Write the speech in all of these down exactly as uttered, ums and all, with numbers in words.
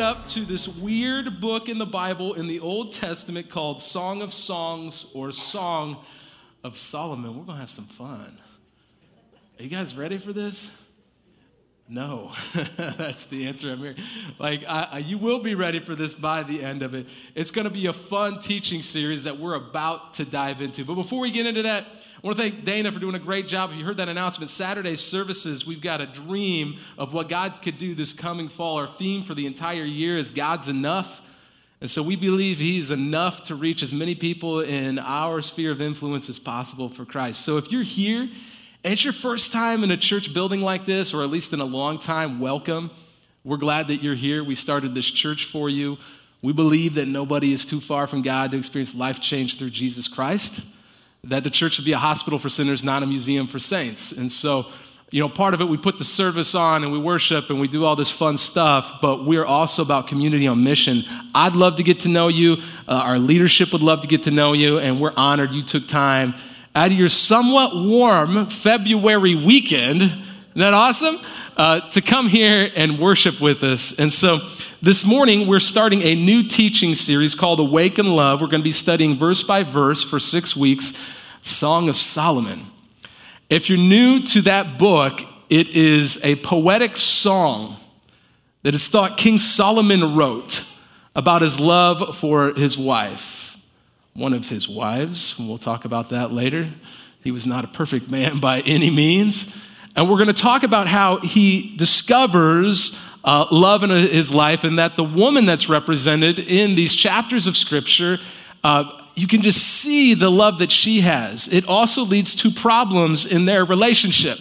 it up to this weird book in the Bible in the Old Testament called Song of Songs or Song of Solomon. We're going to have some fun. Are you guys ready for this? No, that's the answer I'm hearing. Like, I, I, you will be ready for this by the end of it. It's going to be a fun teaching series that we're about to dive into. But before we get into that, I want to thank Dana for doing a great job. If you heard that announcement, Saturday services, we've got a dream of what God could do this coming fall. Our theme for the entire year is God's Enough. And so we believe he's enough to reach as many people in our sphere of influence as possible for Christ. So if you're here, and it's your first time in a church building like this, or at least in a long time, welcome. We're glad that you're here. We started this church for you. We believe that nobody is too far from God to experience life change through Jesus Christ, that the church should be a hospital for sinners, not a museum for saints. And so, you know, part of it, we put the service on and we worship and we do all this fun stuff, but we're also about community on mission. I'd love to get to know you. Uh, our leadership would love to get to know you, and we're honored you took time out of your somewhat warm February weekend, isn't that awesome, uh, to come here and worship with us. And so this morning, we're starting a new teaching series called Awaken Love. We're going to be studying verse by verse for six weeks, Song of Solomon. If you're new to that book, it is a poetic song that it's thought King Solomon wrote about his love for his wife. One of his wives, and we'll talk about that later. He was not a perfect man by any means. And we're going to talk about how he discovers uh, love in his life, and that the woman that's represented in these chapters of Scripture, uh, you can just see the love that she has. It also leads to problems in their relationship.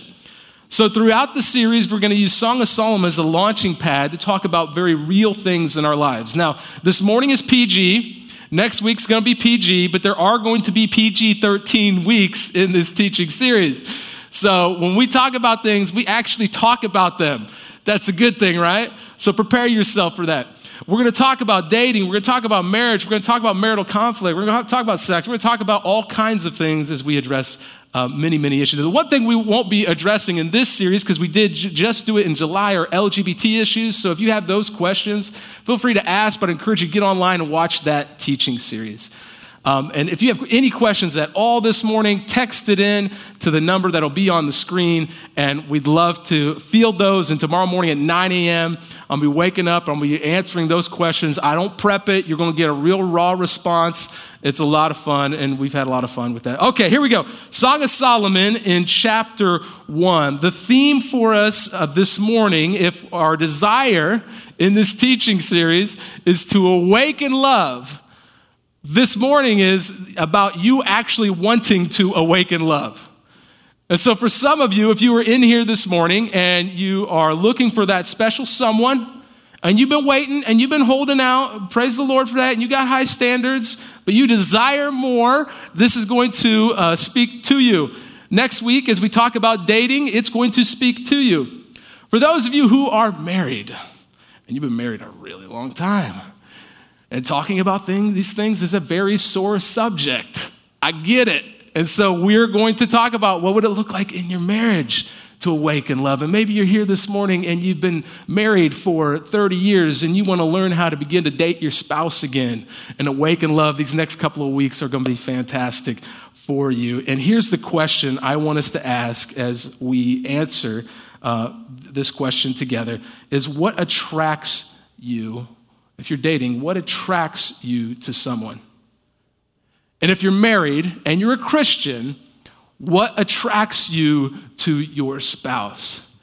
So throughout the series, we're going to use Song of Solomon as a launching pad to talk about very real things in our lives. Now, this morning is P G. Next week's going to be P G, but there are going to be P G thirteen weeks in this teaching series. So when we talk about things, we actually talk about them. That's a good thing, right? So prepare yourself for that. We're going to talk about dating. We're going to talk about marriage. We're going to talk about marital conflict. We're going to talk about sex. We're going to talk about all kinds of things as we address uh, many, many issues. The one thing we won't be addressing in this series, because we did j- just do it in July, are L G B T issues. So if you have those questions, feel free to ask, but I encourage you to get online and watch that teaching series. Um, and if you have any questions at all this morning, text it in to the number that'll be on the screen, and we'd love to field those. And tomorrow morning at nine a.m., I'll be waking up, I'll be answering those questions. I don't prep it. You're going to get a real raw response. It's a lot of fun, and we've had a lot of fun with that. Okay, here we go. Song of Solomon in chapter one. The theme for us uh, this morning, if our desire in this teaching series is to awaken love, this morning is about you actually wanting to awaken love. And so for some of you, if you were in here this morning and you are looking for that special someone, and you've been waiting and you've been holding out, praise the Lord for that, and you got high standards, but you desire more, this is going to uh, speak to you. Next week, as we talk about dating, it's going to speak to you. For those of you who are married, and you've been married a really long time, and talking about things, these things is a very sore subject. I get it. And so we're going to talk about what would it look like in your marriage to awaken love. And maybe you're here this morning and you've been married for thirty years and you want to learn how to begin to date your spouse again and awaken love. These next couple of weeks are going to be fantastic for you. And here's the question I want us to ask as we answer uh, this question together is, what attracts you? If you're dating, what attracts you to someone? And if you're married and you're a Christian, what attracts you to your spouse?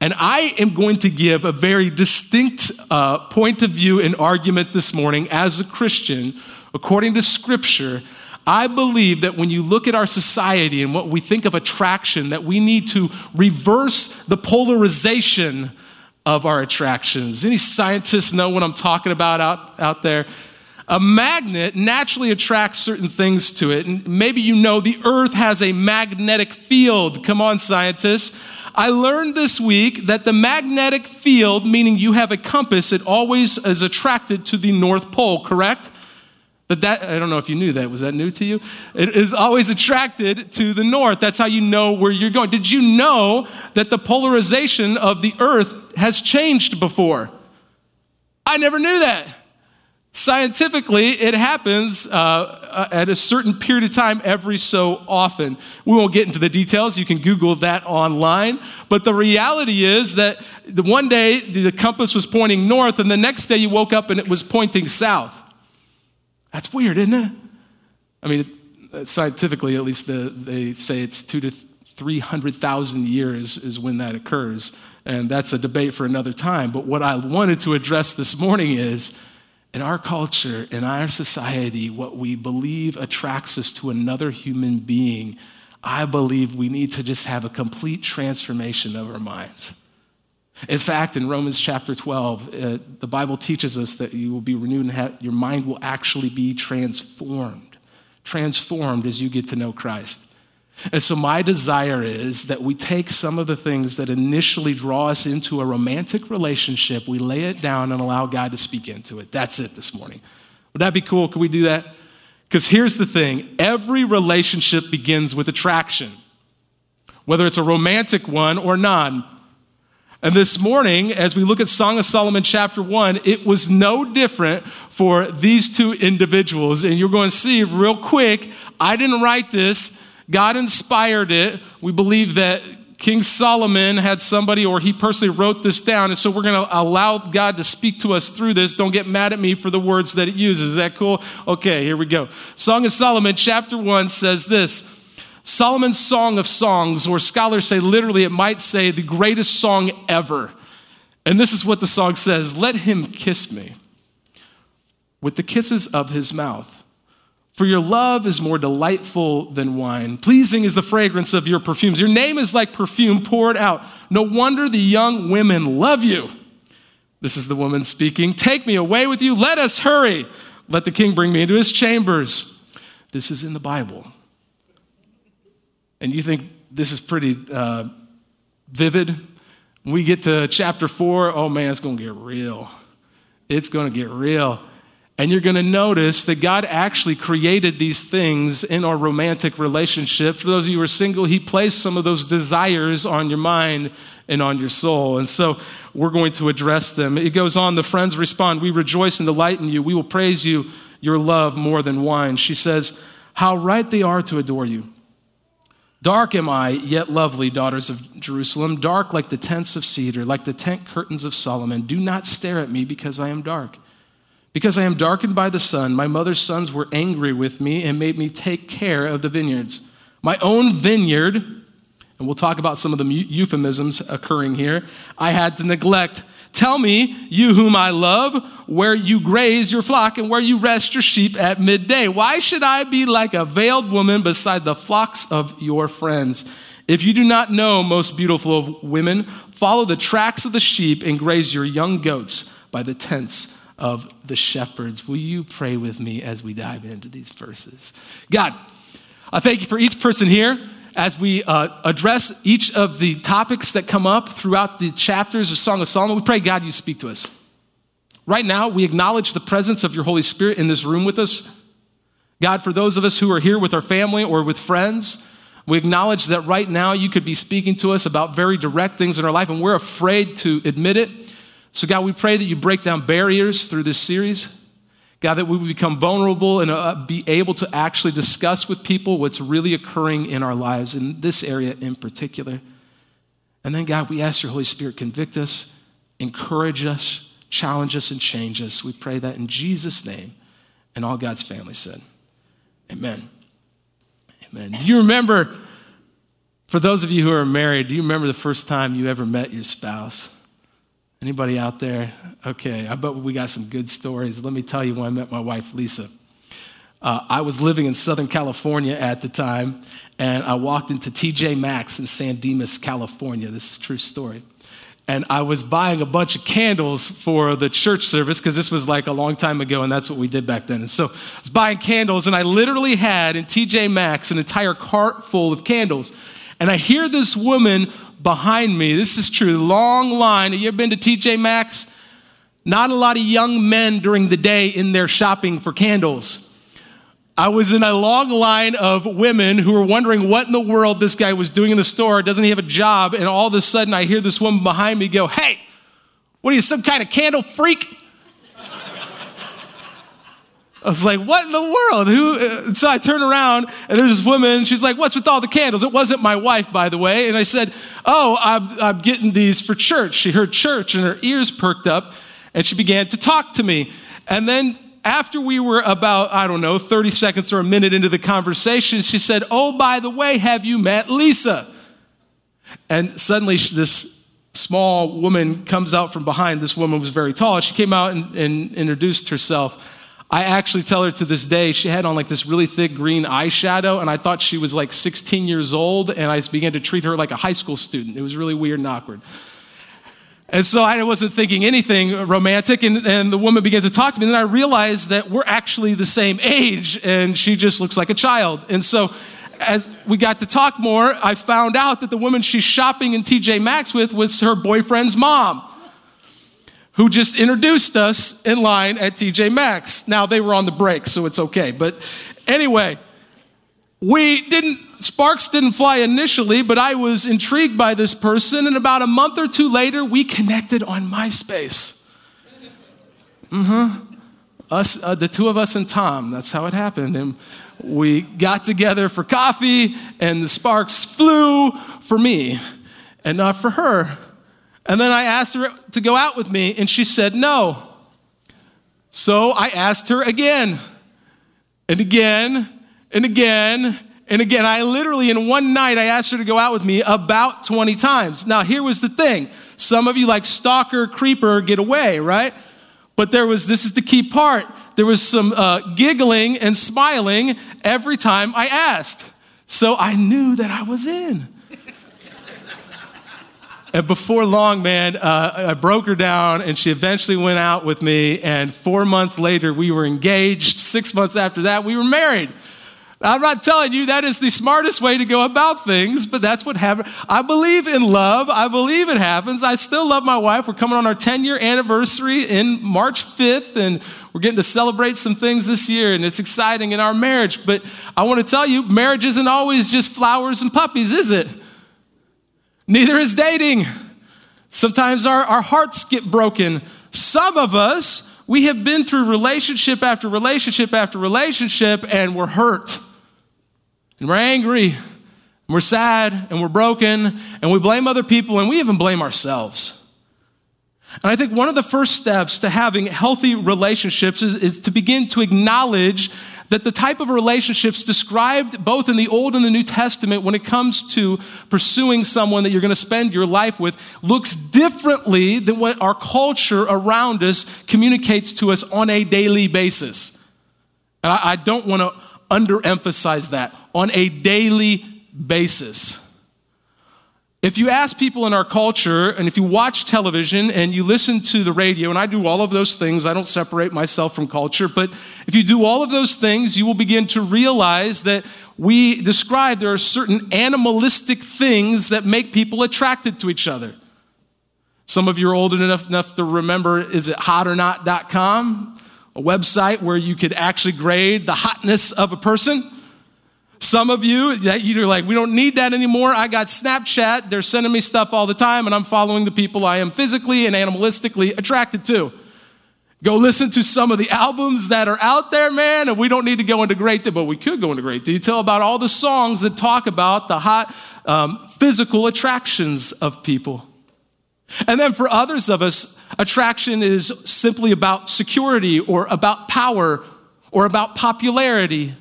And I am going to give a very distinct uh, point of view and argument this morning. As a Christian, according to Scripture, I believe that when you look at our society and what we think of attraction, that we need to reverse the polarization of our attractions. Any scientists know what I'm talking about out, out there? A magnet naturally attracts certain things to it. And maybe you know the earth has a magnetic field. Come on, scientists. I learned this week that the magnetic field, meaning you have a compass, it always is attracted to the North Pole, correct? But that, I don't know if you knew that. Was that new to you? It is always attracted to the north. That's how you know where you're going. Did you know that the polarization of the earth has changed before? I never knew that. Scientifically, it happens uh, at a certain period of time every so often. We won't get into the details. You can Google that online. But the reality is that the one day the compass was pointing north, and the next day you woke up and it was pointing south. That's weird, isn't it? I mean, scientifically, at least, the, they say it's two to three hundred thousand years is when that occurs. And that's a debate for another time. But what I wanted to address this morning is, in our culture, in our society, what we believe attracts us to another human being, I believe we need to just have a complete transformation of our minds. In fact, in Romans chapter twelve, uh, the Bible teaches us that you will be renewed and have, your mind will actually be transformed, transformed as you get to know Christ. And so my desire is that we take some of the things that initially draw us into a romantic relationship, we lay it down and allow God to speak into it. That's it this morning. Would that be cool? Could we do that? Because here's the thing. Every relationship begins with attraction, whether it's a romantic one or non. And this morning, as we look at Song of Solomon chapter one, it was no different for these two individuals. And you're going to see real quick, I didn't write this. God inspired it. We believe that King Solomon had somebody, or he personally wrote this down. And so we're going to allow God to speak to us through this. Don't get mad at me for the words that it uses. Is that cool? Okay, here we go. Song of Solomon, chapter one says this. Solomon's Song of Songs, or scholars say literally, it might say the greatest song ever. And this is what the song says. Let him kiss me with the kisses of his mouth. For your love is more delightful than wine. Pleasing is the fragrance of your perfumes. Your name is like perfume poured out. No wonder the young women love you. This is the woman speaking. Take me away with you. Let us hurry. Let the king bring me into his chambers. This is in the Bible. And you think this is pretty uh, vivid? When we get to chapter four, oh man, it's going to get real. It's going to get real. And you're going to notice that God actually created these things in our romantic relationship. For those of you who are single, he placed some of those desires on your mind and on your soul. And so we're going to address them. It goes on, the friends respond, we rejoice and delight in you. We will praise you, your love more than wine. She says, how right they are to adore you. Dark am I, yet lovely, daughters of Jerusalem. Dark like the tents of cedar, like the tent curtains of Solomon. Do not stare at me because I am dark. Because I am darkened by the sun, my mother's sons were angry with me and made me take care of the vineyards. My own vineyard, and we'll talk about some of the euphemisms occurring here, I had to neglect. Tell me, you whom I love, where you graze your flock and where you rest your sheep at midday. Why should I be like a veiled woman beside the flocks of your friends? If you do not know, most beautiful of women, follow the tracks of the sheep and graze your young goats by the tents of the shepherds. Will you pray with me as we dive into these verses? God, I thank you for each person here as we uh, address each of the topics that come up throughout the chapters of Song of Solomon. We pray, God, you speak to us. Right now, we acknowledge the presence of your Holy Spirit in this room with us. God, for those of us who are here with our family or with friends, we acknowledge that right now you could be speaking to us about very direct things in our life, and we're afraid to admit it. So God, we pray that you break down barriers through this series. God, that we become vulnerable and uh, be able to actually discuss with people what's really occurring in our lives in this area in particular. And then God, we ask your Holy Spirit, convict us, encourage us, challenge us, and change us. We pray that in Jesus' name, and all God's family said, amen. Amen. Do you remember, for those of you who are married, do you remember the first time you ever met your spouse? Anybody out there? Okay, I bet we got some good stories. Let me tell you when I met my wife, Lisa. Uh, I was living in Southern California at the time, and I walked into T J Maxx in San Dimas, California. This is a true story. And I was buying a bunch of candles for the church service because this was like a long time ago, and that's what we did back then. And so I was buying candles, and I literally had in T J Maxx an entire cart full of candles. And I hear this woman behind me, this is true, long line. Have you ever been to T J Maxx? Not a lot of young men during the day in there shopping for candles. I was in a long line of women who were wondering what in the world this guy was doing in the store. Doesn't he have a job? And all of a sudden I hear this woman behind me go, hey, what are you, some kind of candle freak? I was like, what in the world? Who? And so I turn around and there's this woman. She's like, what's with all the candles? It wasn't my wife, by the way. And I said, oh, I'm, I'm getting these for church. She heard church and her ears perked up and she began to talk to me. And then after we were about, I don't know, thirty seconds or a minute into the conversation, she said, oh, by the way, have you met Lisa? And suddenly this small woman comes out from behind. This woman was very tall. She came out and, and introduced herself. I actually tell her to this day, she had on like this really thick green eyeshadow, and I thought she was like sixteen years old, and I began to treat her like a high school student. It was really weird and awkward. And so I wasn't thinking anything romantic, and, and the woman begins to talk to me, and then I realized that we're actually the same age, and she just looks like a child. And so as we got to talk more, I found out that the woman she's shopping in T J Maxx with was her boyfriend's mom, who just introduced us in line at T J Maxx. Now, they were on the break, so it's okay. But anyway, we didn't, sparks didn't fly initially, but I was intrigued by this person. And about a month or two later, we connected on MySpace. Mm-hmm. Us, uh, the two of us and Tom, that's how it happened. And we got together for coffee, and the sparks flew for me and not for her. And then I asked her to go out with me, and she said no. So I asked her again, and again, and again, and again. I literally, in one night, I asked her to go out with me about twenty times. Now, here was the thing. Some of you like stalker, creeper, get away, right? But there was, this is the key part. There was some uh, giggling and smiling every time I asked. So I knew that I was in. And before long, man, uh, I broke her down, and she eventually went out with me. And four months later, we were engaged. Six months after that, we were married. I'm not telling you that is the smartest way to go about things, but that's what happened. I believe in love. I believe it happens. I still love my wife. We're coming on our ten-year anniversary in March fifth, and we're getting to celebrate some things this year, and it's exciting in our marriage. But I want to tell you, marriage isn't always just flowers and puppies, is it? Neither is dating. Sometimes our, our hearts get broken. Some of us, we have been through relationship after relationship after relationship, and we're hurt, and we're angry, and we're sad, and we're broken, and we blame other people, and we even blame ourselves. And I think one of the first steps to having healthy relationships is, is to begin to acknowledge that the type of relationships described both in the Old and the New Testament when it comes to pursuing someone that you're going to spend your life with looks differently than what our culture around us communicates to us on a daily basis. And I, I don't want to underemphasize that, on a daily basis. If you ask people in our culture, and if you watch television and you listen to the radio, and I do all of those things, I don't separate myself from culture, but if you do all of those things, you will begin to realize that we describe there are certain animalistic things that make people attracted to each other. Some of you are old enough, enough to remember, is it hot or not dot com, a website where you could actually grade the hotness of a person. Some of you, that you're like, we don't need that anymore. I got Snapchat. They're sending me stuff all the time, and I'm following the people I am physically and animalistically attracted to. Go listen to some of the albums that are out there, man, and we don't need to go into great detail, but we could go into great detail about all the songs that talk about the hot um, physical attractions of people. And then for others of us, attraction is simply about security or about power or about popularity,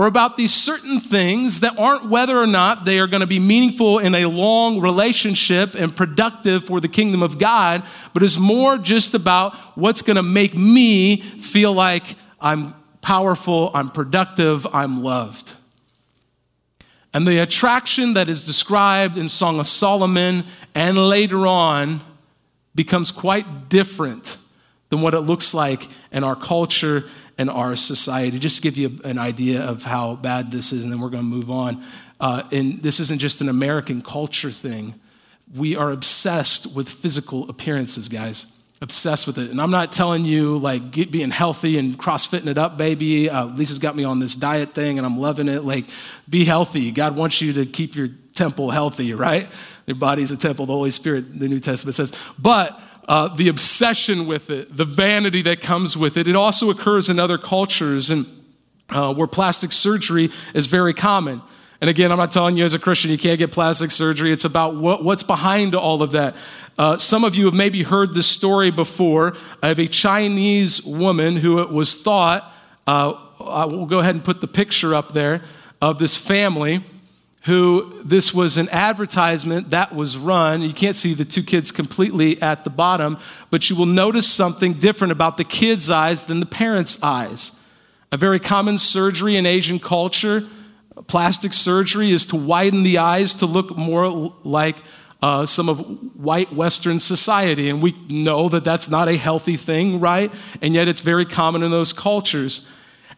or about these certain things that aren't whether or not they are going to be meaningful in a long relationship and productive for the kingdom of God, but is more just about what's going to make me feel like I'm powerful, I'm productive, I'm loved. And the attraction that is described in Song of Solomon and later on becomes quite different than what it looks like in our culture and our society. Just to give you an idea of how bad this is, and then we're going to move on. Uh, and this isn't just an American culture thing. We are obsessed with physical appearances, guys. Obsessed with it. And I'm not telling you, like, get being healthy and CrossFitting it up, baby. Uh, Lisa's got me on this diet thing, and I'm loving it. Like, be healthy. God wants you to keep your temple healthy, right? Your body's a temple of the Holy Spirit, the New Testament says. But uh, the obsession with it, the vanity that comes with it. It also occurs in other cultures and uh, where plastic surgery is very common. And again, I'm not telling you as a Christian, you can't get plastic surgery. It's about what, what's behind all of that. Uh, some of you have maybe heard this story before of a Chinese woman who it was thought, uh, we'll go ahead and put the picture up there, of this family who this was an advertisement that was run. You can't see the two kids completely at the bottom, but you will notice something different about the kids' eyes than the parents' eyes. A very common surgery in Asian culture, plastic surgery, is to widen the eyes to look more like uh, some of white Western society. And we know that that's not a healthy thing, right? And yet it's very common in those cultures.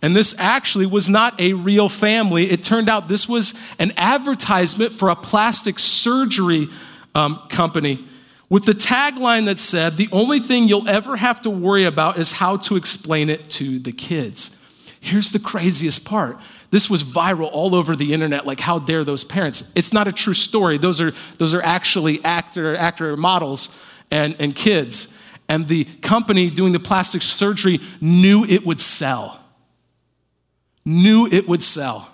And this actually was not a real family. It turned out this was an advertisement for a plastic surgery um, company with the tagline that said, "The only thing you'll ever have to worry about is how to explain it to the kids." Here's the craziest part. This was viral all over the internet, like how dare those parents. It's not a true story. Those are those are actually actor, actor models and, and kids. And the company doing the plastic surgery knew it would sell. Knew it would sell.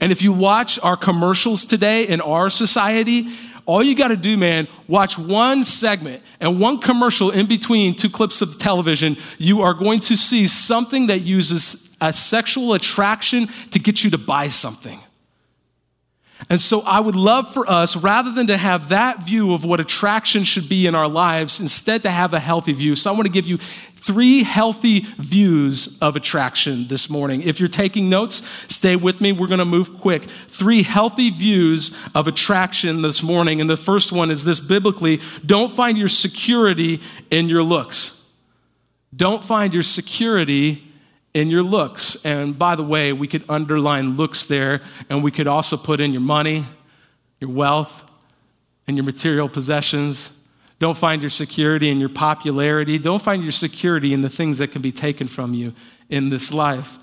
And if you watch our commercials today in our society, all you got to do, man, watch one segment and one commercial in between two clips of television. You are going to see something that uses a sexual attraction to get you to buy something. And so I would love for us, rather than to have that view of what attraction should be in our lives, instead to have a healthy view. So I want to give you three healthy views of attraction this morning. If you're taking notes, stay with me. We're going to move quick. Three healthy views of attraction this morning. And the first one is this biblically: don't find your security in your looks. Don't find your security in your looks. And by the way, we could underline looks there, and we could also put in your money, your wealth, and your material possessions. Don't find your security in your popularity. Don't find your security in the things that can be taken from you in this life.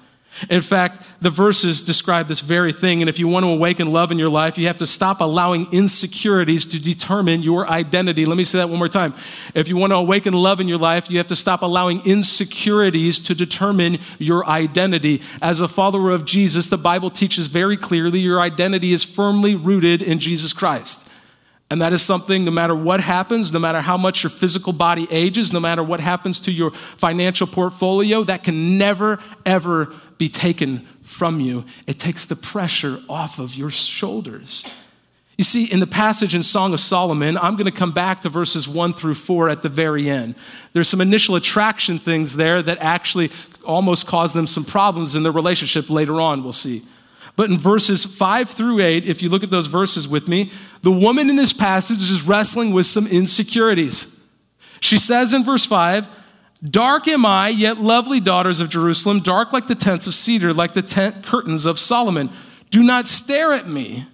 In fact, the verses describe this very thing. And if you want to awaken love in your life, you have to stop allowing insecurities to determine your identity. Let me say that one more time. If you want to awaken love in your life, you have to stop allowing insecurities to determine your identity. As a follower of Jesus, the Bible teaches very clearly your identity is firmly rooted in Jesus Christ. And that is something, no matter what happens, no matter how much your physical body ages, no matter what happens to your financial portfolio, that can never, ever be taken from you. It takes the pressure off of your shoulders. You see, in the passage in Song of Solomon, I'm going to come back to verses one through four at the very end. There's some initial attraction things there that actually almost cause them some problems in their relationship later on, we'll see. But in verses five through eight, if you look at those verses with me, the woman in this passage is wrestling with some insecurities. She says in verse five, "Dark am I, yet lovely, daughters of Jerusalem, dark like the tents of cedar, like the tent curtains of Solomon. Do not stare at me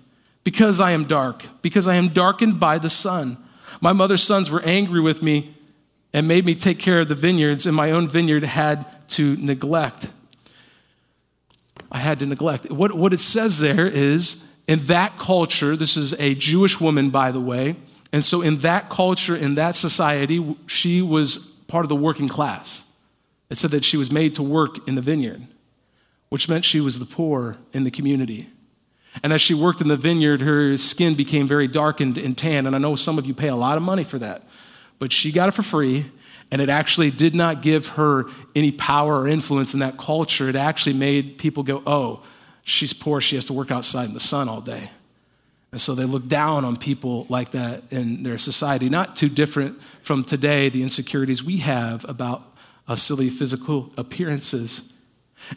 because I am dark, because I am darkened by the sun. My mother's sons were angry with me and made me take care of the vineyards, and my own vineyard had to neglect." I had to neglect. What, what it says there is, in that culture, this is a Jewish woman, by the way, and so in that culture, in that society, she was part of the working class. It said that she was made to work in the vineyard, which meant she was the poor in the community. And as she worked in the vineyard, her skin became very darkened and tan, and I know some of you pay a lot of money for that, but she got it for free. And it actually did not give her any power or influence in that culture. It actually made people go, "Oh, she's poor. She has to work outside in the sun all day." And so they look down on people like that in their society. Not too different from today, the insecurities we have about uh, silly physical appearances.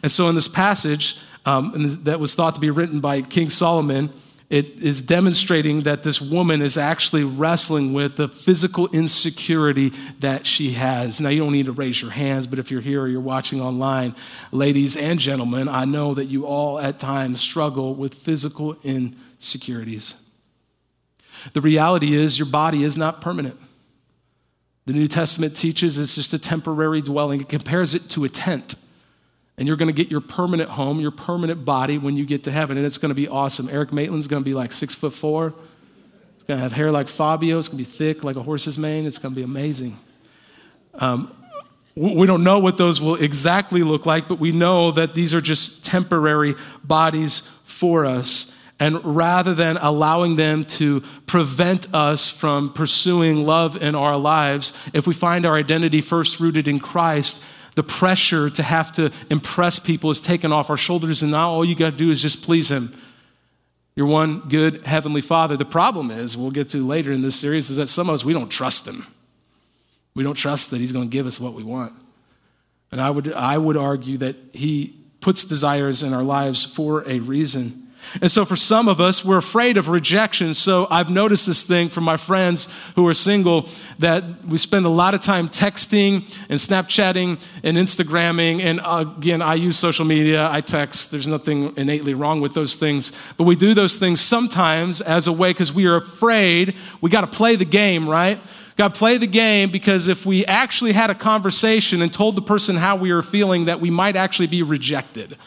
And so in this passage um, and that was thought to be written by King Solomon, it is demonstrating that this woman is actually wrestling with the physical insecurity that she has. Now, you don't need to raise your hands, but if you're here or you're watching online, ladies and gentlemen, I know that you all at times struggle with physical insecurities. The reality is your body is not permanent. The New Testament teaches it's just a temporary dwelling. It compares it to a tent. And you're going to get your permanent home, your permanent body when you get to heaven. And it's going to be awesome. Eric Maitland's going to be like six foot four. It's going to have hair like Fabio. It's going to be thick like a horse's mane. It's going to be amazing. Um, we don't know what those will exactly look like, but we know that these are just temporary bodies for us. And rather than allowing them to prevent us from pursuing love in our lives, if we find our identity first rooted in Christ, the pressure to have to impress people is taken off our shoulders, and now all you got to do is just please him. Your one good heavenly father. The problem is, we'll get to later in this series, is that some of us, we don't trust him. We don't trust that he's going to give us what we want. And I would, I would argue that he puts desires in our lives for a reason. And so for some of us, we're afraid of rejection. So I've noticed this thing from my friends who are single, that we spend a lot of time texting and Snapchatting and Instagramming. And again, I use social media. I text. There's nothing innately wrong with those things. But we do those things sometimes as a way because we are afraid. We got to play the game, right? Got to play the game because if we actually had a conversation and told the person how we were feeling, that we might actually be rejected.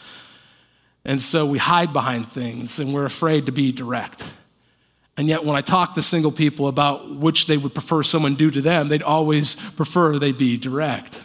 And so we hide behind things and we're afraid to be direct. And yet when I talk to single people about which they would prefer someone do to them, they'd always prefer they be direct.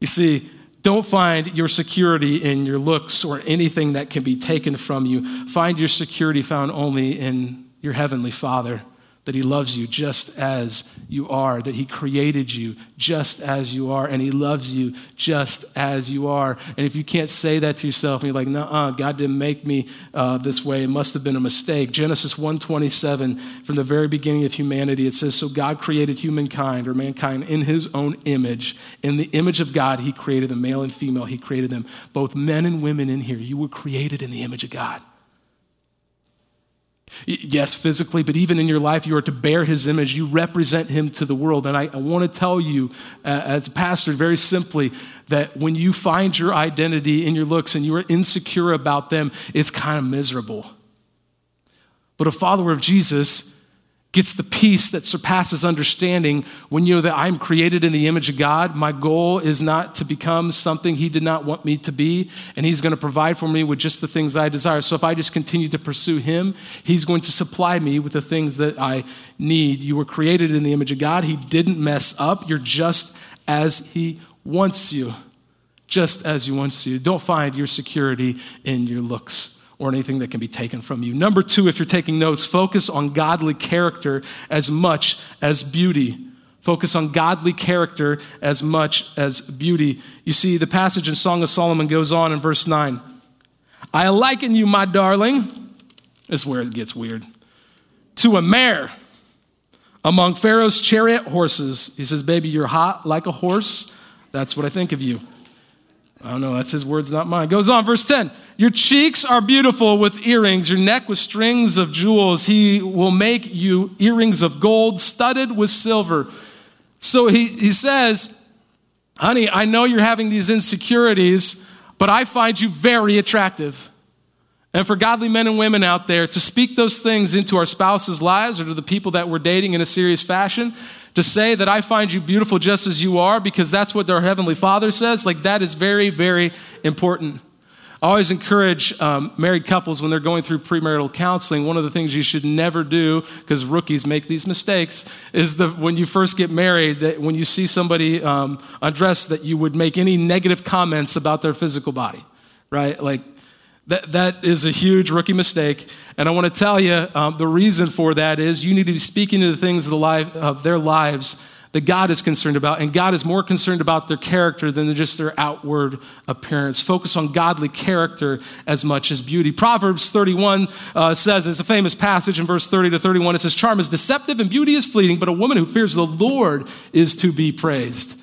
You see, don't find your security in your looks or anything that can be taken from you. Find your security found only in your heavenly Father, that he loves you just as you are, that he created you just as you are, and he loves you just as you are. And if you can't say that to yourself, and you're like, nuh-uh, God didn't make me uh, this way, it must have been a mistake. Genesis one twenty-seven, from the very beginning of humanity, it says, so God created humankind, or mankind, in his own image. In the image of God, he created them, male and female, he created them. Both men and women in here, you were created in the image of God. Yes, physically, but even in your life, you are to bear his image. You represent him to the world. And I, I want to tell you uh, as a pastor, very simply, that when you find your identity in your looks and you are insecure about them, it's kind of miserable. But a follower of Jesus gets the peace that surpasses understanding when you know that I'm created in the image of God. My goal is not to become something he did not want me to be, and he's going to provide for me with just the things I desire. So if I just continue to pursue him, he's going to supply me with the things that I need. You were created in the image of God. He didn't mess up. You're just as he wants you, just as he wants you. Don't find your security in your looks or anything that can be taken from you. Number two, if you're taking notes, focus on godly character as much as beauty. Focus on godly character as much as beauty. You see, the passage in Song of Solomon goes on in verse nine. I liken you, my darling, this is where it gets weird, to a mare among Pharaoh's chariot horses. He says, baby, you're hot like a horse. That's what I think of you. I don't know, that's his words, not mine. Goes on, verse ten. Your cheeks are beautiful with earrings, your neck with strings of jewels. He will make you earrings of gold studded with silver. So he, he says, honey, I know you're having these insecurities, but I find you very attractive. And for godly men and women out there, to speak those things into our spouses' lives or to the people that we're dating in a serious fashion, to say that I find you beautiful just as you are because that's what our Heavenly Father says, like that is very, very important. I always encourage um, married couples when they're going through premarital counseling, one of the things you should never do, because rookies make these mistakes, is the when you first get married, that when you see somebody um, undressed, that you would make any negative comments about their physical body, right? Like that that is a huge rookie mistake. And I want to tell you, um, the reason for that is you need to be speaking to the things of, the life, of their lives that God is concerned about, and God is more concerned about their character than just their outward appearance. Focus on godly character as much as beauty. Proverbs thirty-one uh, says, it's a famous passage in verse thirty to thirty-one, it says, charm is deceptive and beauty is fleeting, but a woman who fears the Lord is to be praised.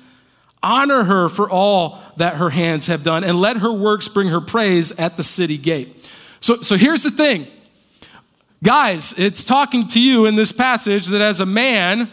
Honor her for all that her hands have done, and let her works bring her praise at the city gate. So, so here's the thing. Guys, it's talking to you in this passage that as a man,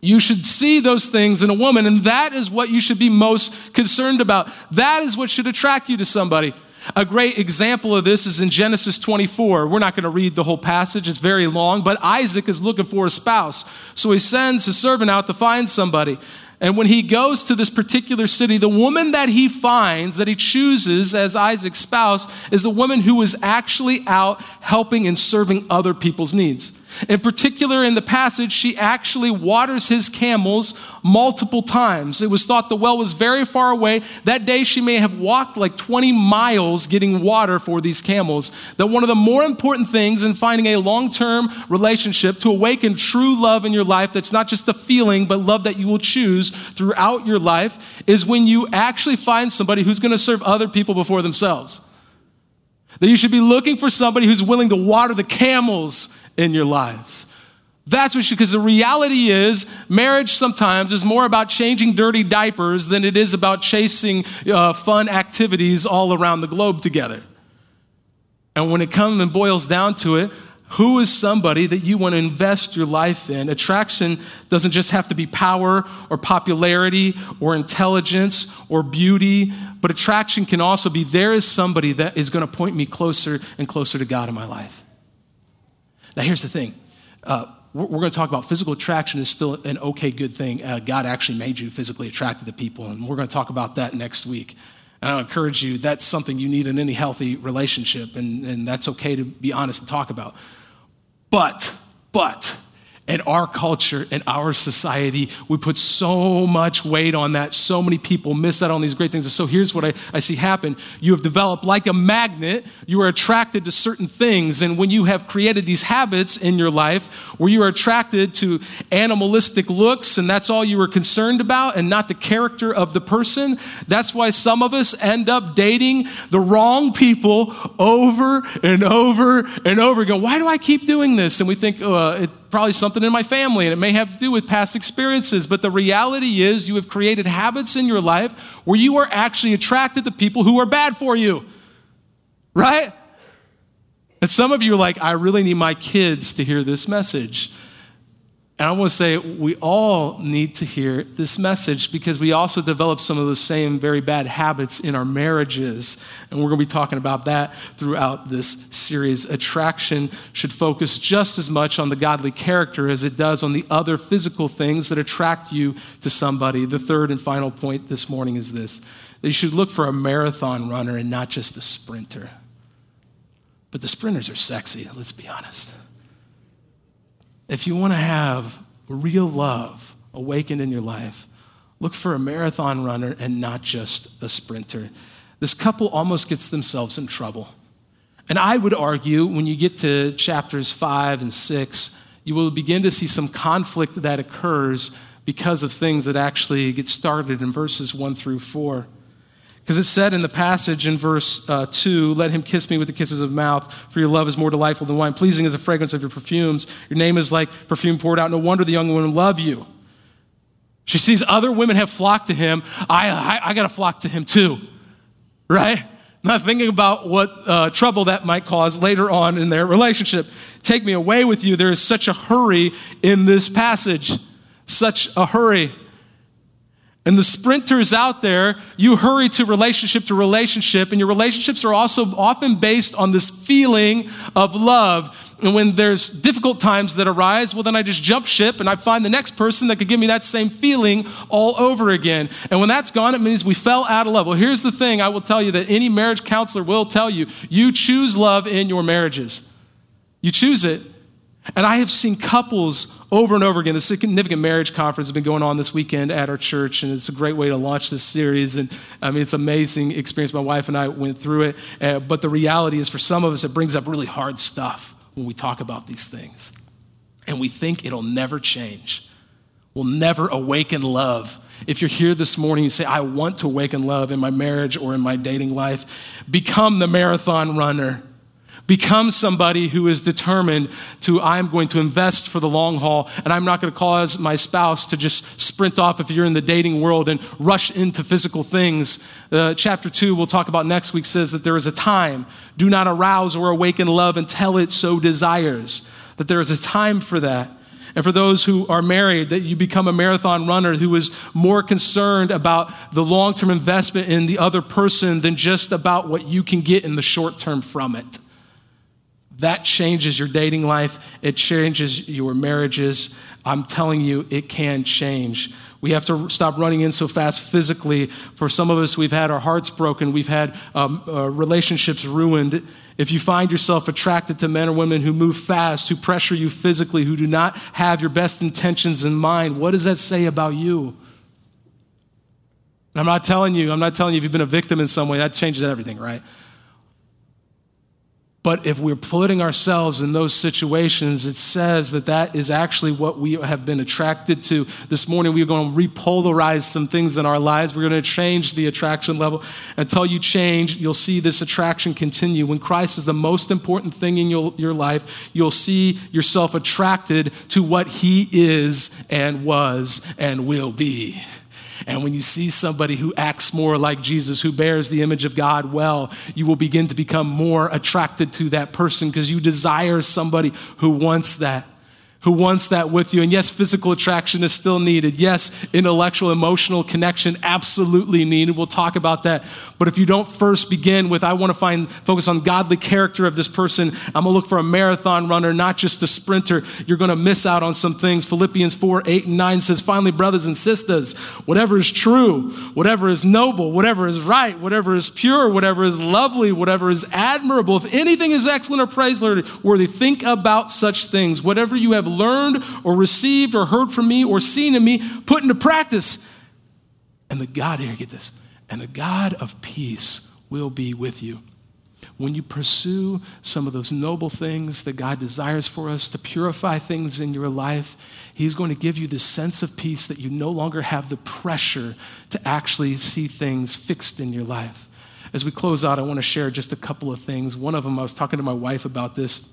you should see those things in a woman, and that is what you should be most concerned about. That is what should attract you to somebody. A great example of this is in Genesis twenty-four. We're not going to read the whole passage. It's very long, but Isaac is looking for a spouse. So he sends his servant out to find somebody. And when he goes to this particular city, the woman that he finds, that he chooses as Isaac's spouse, is the woman who is actually out helping and serving other people's needs. In particular, in the passage, she actually waters his camels multiple times. It was thought the well was very far away. That day, she may have walked like twenty miles getting water for these camels. That one of the more important things in finding a long-term relationship to awaken true love in your life that's not just a feeling, but love that you will choose throughout your life is when you actually find somebody who's going to serve other people before themselves. That you should be looking for somebody who's willing to water the camels in your lives. That's what you, because the reality is marriage sometimes is more about changing dirty diapers than it is about chasing uh, fun activities all around the globe together. And when it comes and boils down to it, who is somebody that you want to invest your life in? Attraction doesn't just have to be power or popularity or intelligence or beauty, but attraction can also be, there is somebody that is going to point me closer and closer to God in my life. Now, here's the thing. Uh, we're, we're going to talk about physical attraction is still an okay, good thing. Uh, God actually made you physically attracted to people, and we're going to talk about that next week. And I encourage you, that's something you need in any healthy relationship, and, and that's okay to be honest and talk about. But, but, in our culture, in our society, we put so much weight on that. So many people miss out on these great things. And so here's what I, I see happen. You have developed, like a magnet, you are attracted to certain things. And when you have created these habits in your life where you are attracted to animalistic looks and that's all you were concerned about and not the character of the person, that's why some of us end up dating the wrong people over and over and over again. Why do I keep doing this? And we think, oh, it probably something in my family, and it may have to do with past experiences. But the reality is you have created habits in your life where you are actually attracted to people who are bad for you, right? And some of you are like, I really need my kids to hear this message. And I want to say we all need to hear this message because we also develop some of those same very bad habits in our marriages. And we're going to be talking about that throughout this series. Attraction should focus just as much on the godly character as it does on the other physical things that attract you to somebody. The third and final point this morning is this, that you should look for a marathon runner and not just a sprinter. But the sprinters are sexy, let's be honest. If you want to have real love awakened in your life, look for a marathon runner and not just a sprinter. This couple almost gets themselves in trouble. And I would argue when you get to chapters five and six, you will begin to see some conflict that occurs because of things that actually get started in verses one through four. Because it said in the passage in verse uh, two, let him kiss me with the kisses of mouth, for your love is more delightful than wine. Pleasing is the fragrance of your perfumes. Your name is like perfume poured out. No wonder the young women love you. She sees other women have flocked to him. I, I, I got to flock to him too, right? Not thinking about what uh, trouble that might cause later on in their relationship. Take me away with you. There is such a hurry in this passage, such a hurry. And the sprinters out there, you hurry to relationship to relationship, and your relationships are also often based on this feeling of love. And when there's difficult times that arise, well, then I just jump ship and I find the next person that could give me that same feeling all over again. And when that's gone, it means we fell out of love. Well, here's the thing I will tell you that any marriage counselor will tell you, you choose love in your marriages. You choose it. And I have seen couples over and over again. The Significant Marriage Conference has been going on this weekend at our church, and it's a great way to launch this series. And I mean, it's an amazing experience. My wife and I went through it. Uh, but the reality is for some of us, it brings up really hard stuff when we talk about these things. And we think it'll never change. We'll never awaken love. If you're here this morning, you say, I want to awaken love in my marriage or in my dating life. Become the marathon runner. Become somebody who is determined to, I'm going to invest for the long haul, and I'm not going to cause my spouse to just sprint off if you're in the dating world and rush into physical things. Uh, chapter two, we'll talk about next week, says that there is a time. Do not arouse or awaken love until it so desires. That there is a time for that. And for those who are married, that you become a marathon runner who is more concerned about the long-term investment in the other person than just about what you can get in the short term from it. That changes your dating life. It changes your marriages. I'm telling you, it can change. We have to stop running in so fast physically. For some of us, we've had our hearts broken. We've had um, uh, relationships ruined. If you find yourself attracted to men or women who move fast, who pressure you physically, who do not have your best intentions in mind, what does that say about you? And I'm not telling you, I'm not telling you if you've been a victim in some way, that changes everything, right? But if we're putting ourselves in those situations, it says that that is actually what we have been attracted to. This morning, we're going to repolarize some things in our lives. We're going to change the attraction level. Until you change, you'll see this attraction continue. When Christ is the most important thing in your, your life, you'll see yourself attracted to what he is and was and will be. And when you see somebody who acts more like Jesus, who bears the image of God well, you will begin to become more attracted to that person because you desire somebody who wants that, who wants that with you. And yes, physical attraction is still needed. Yes, intellectual, emotional connection absolutely needed. We'll talk about that. But if you don't first begin with, I want to find, focus on godly character of this person, I'm going to look for a marathon runner, not just a sprinter, you're going to miss out on some things. Philippians four, eight, and nine says, finally, brothers and sisters, whatever is true, whatever is noble, whatever is right, whatever is pure, whatever is lovely, whatever is admirable, if anything is excellent or praiseworthy, think about such things. Whatever you have learned or received or heard from me or seen in me, put into practice. And the God, here, get this, and the God of peace will be with you. When you pursue some of those noble things that God desires for us to purify things in your life, he's going to give you this sense of peace that you no longer have the pressure to actually see things fixed in your life. As we close out, I want to share just a couple of things. One of them, I was talking to my wife about this.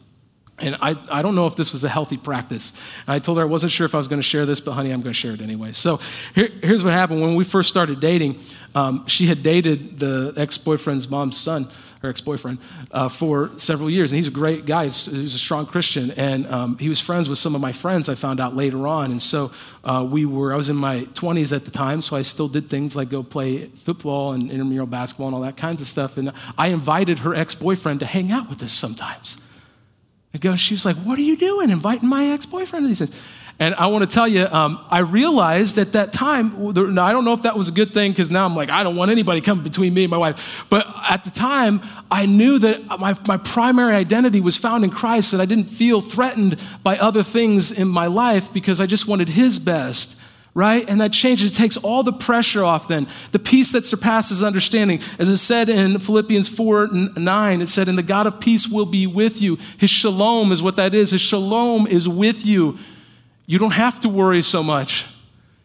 And I, I don't know if this was a healthy practice. And I told her I wasn't sure if I was going to share this, but honey, I'm going to share it anyway. So here, here's what happened. When we first started dating, um, she had dated the ex-boyfriend's mom's son, her ex-boyfriend, uh, for several years. And he's a great guy. He's, he's a strong Christian. And um, he was friends with some of my friends, I found out later on. And so uh, we were, I was in my twenties at the time, so I still did things like go play football and intramural basketball and all that kinds of stuff. And I invited her ex-boyfriend to hang out with us sometimes. Ago, she was like, what are you doing inviting my ex-boyfriend? He said, and I want to tell you, um, I realized at that time, I don't know if that was a good thing because now I'm like, I don't want anybody coming between me and my wife. But at the time, I knew that my, my primary identity was found in Christ, that I didn't feel threatened by other things in my life because I just wanted his best. Right? And that changes. It takes all the pressure off then. The peace that surpasses understanding. As it said in Philippians four, nine, it said, and the God of peace will be with you. His shalom is what that is. His shalom is with you. You don't have to worry so much.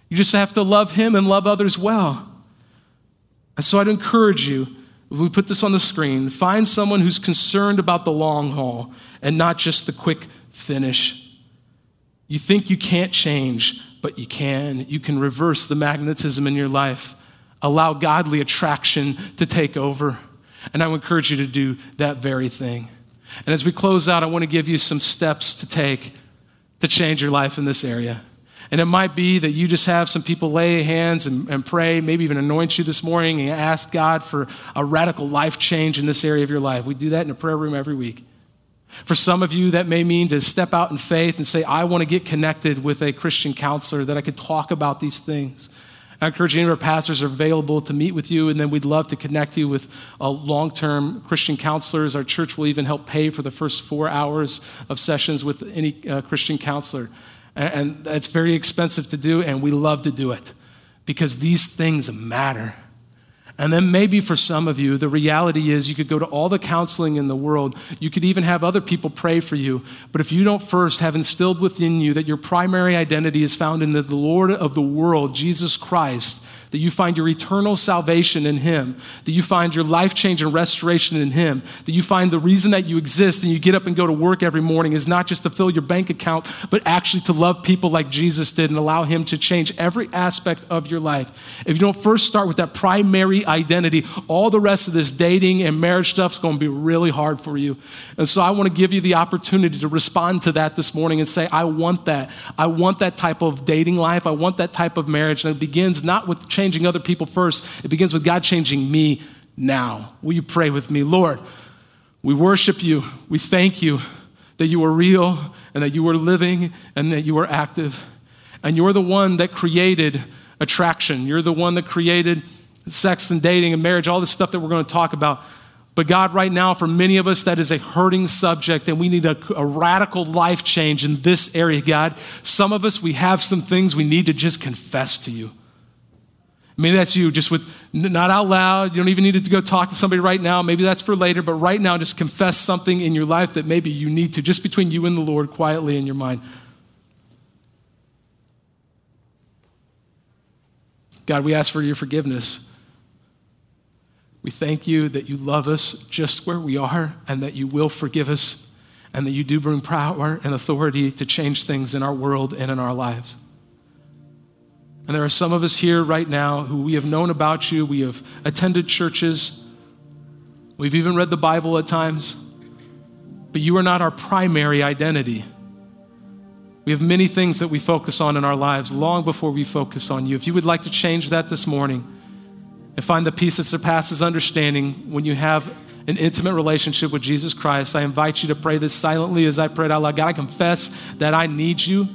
You just have to love him and love others well. And so I'd encourage you, if we put this on the screen, find someone who's concerned about the long haul and not just the quick finish. You think you can't change, but you can. You can reverse the magnetism in your life. Allow godly attraction to take over. And I would encourage you to do that very thing. And as we close out, I want to give you some steps to take to change your life in this area. And it might be that you just have some people lay hands and, and pray, maybe even anoint you this morning and ask God for a radical life change in this area of your life. We do that in a prayer room every week. For some of you, that may mean to step out in faith and say, I want to get connected with a Christian counselor that I could talk about these things. I encourage you, any of our pastors are available to meet with you, and then we'd love to connect you with uh, long-term Christian counselors. Our church will even help pay for the first four hours of sessions with any uh, Christian counselor. And, and it's very expensive to do, and we love to do it because these things matter. And then maybe for some of you, the reality is you could go to all the counseling in the world. You could even have other people pray for you. But if you don't first have instilled within you that your primary identity is found in the Lord of the world, Jesus Christ, that you find your eternal salvation in him, that you find your life change and restoration in him, that you find the reason that you exist and you get up and go to work every morning is not just to fill your bank account, but actually to love people like Jesus did and allow him to change every aspect of your life. If you don't first start with that primary identity, all the rest of this dating and marriage stuff is going to be really hard for you. And so I want to give you the opportunity to respond to that this morning and say, I want that. I want that type of dating life. I want that type of marriage. And it begins not with change. Changing other people first. It begins with God changing me now. Will you pray with me? Lord, we worship you. We thank you that you are real and that you are living and that you are active. And you're the one that created attraction. You're the one that created sex and dating and marriage, all this stuff that we're going to talk about. But God, right now, for many of us, that is a hurting subject, and we need a, a radical life change in this area, God. Some of us, we have some things we need to just confess to you. Maybe that's you, just with not out loud. You don't even need to go talk to somebody right now. Maybe that's for later, but right now, just confess something in your life that maybe you need to, just between you and the Lord, quietly in your mind. God, we ask for your forgiveness. We thank you that you love us just where we are and that you will forgive us and that you do bring power and authority to change things in our world and in our lives. And there are some of us here right now who we have known about you. We have attended churches. We've even read the Bible at times, but you are not our primary identity. We have many things that we focus on in our lives long before we focus on you. If you would like to change that this morning, and find the peace that surpasses understanding when you have an intimate relationship with Jesus Christ, I invite you to pray this silently as I prayed out loud. God, I confess that I need you.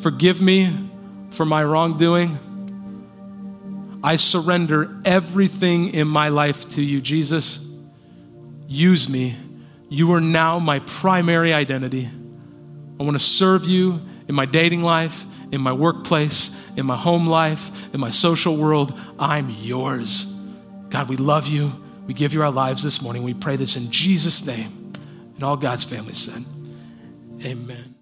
Forgive me for my wrongdoing. I surrender everything in my life to you, Jesus. Use me. You are now my primary identity. I want to serve you in my dating life, in my workplace, in my home life, in my social world. I'm yours. God, we love you. We give you our lives this morning. We pray this in Jesus' name. And all God's family said, amen.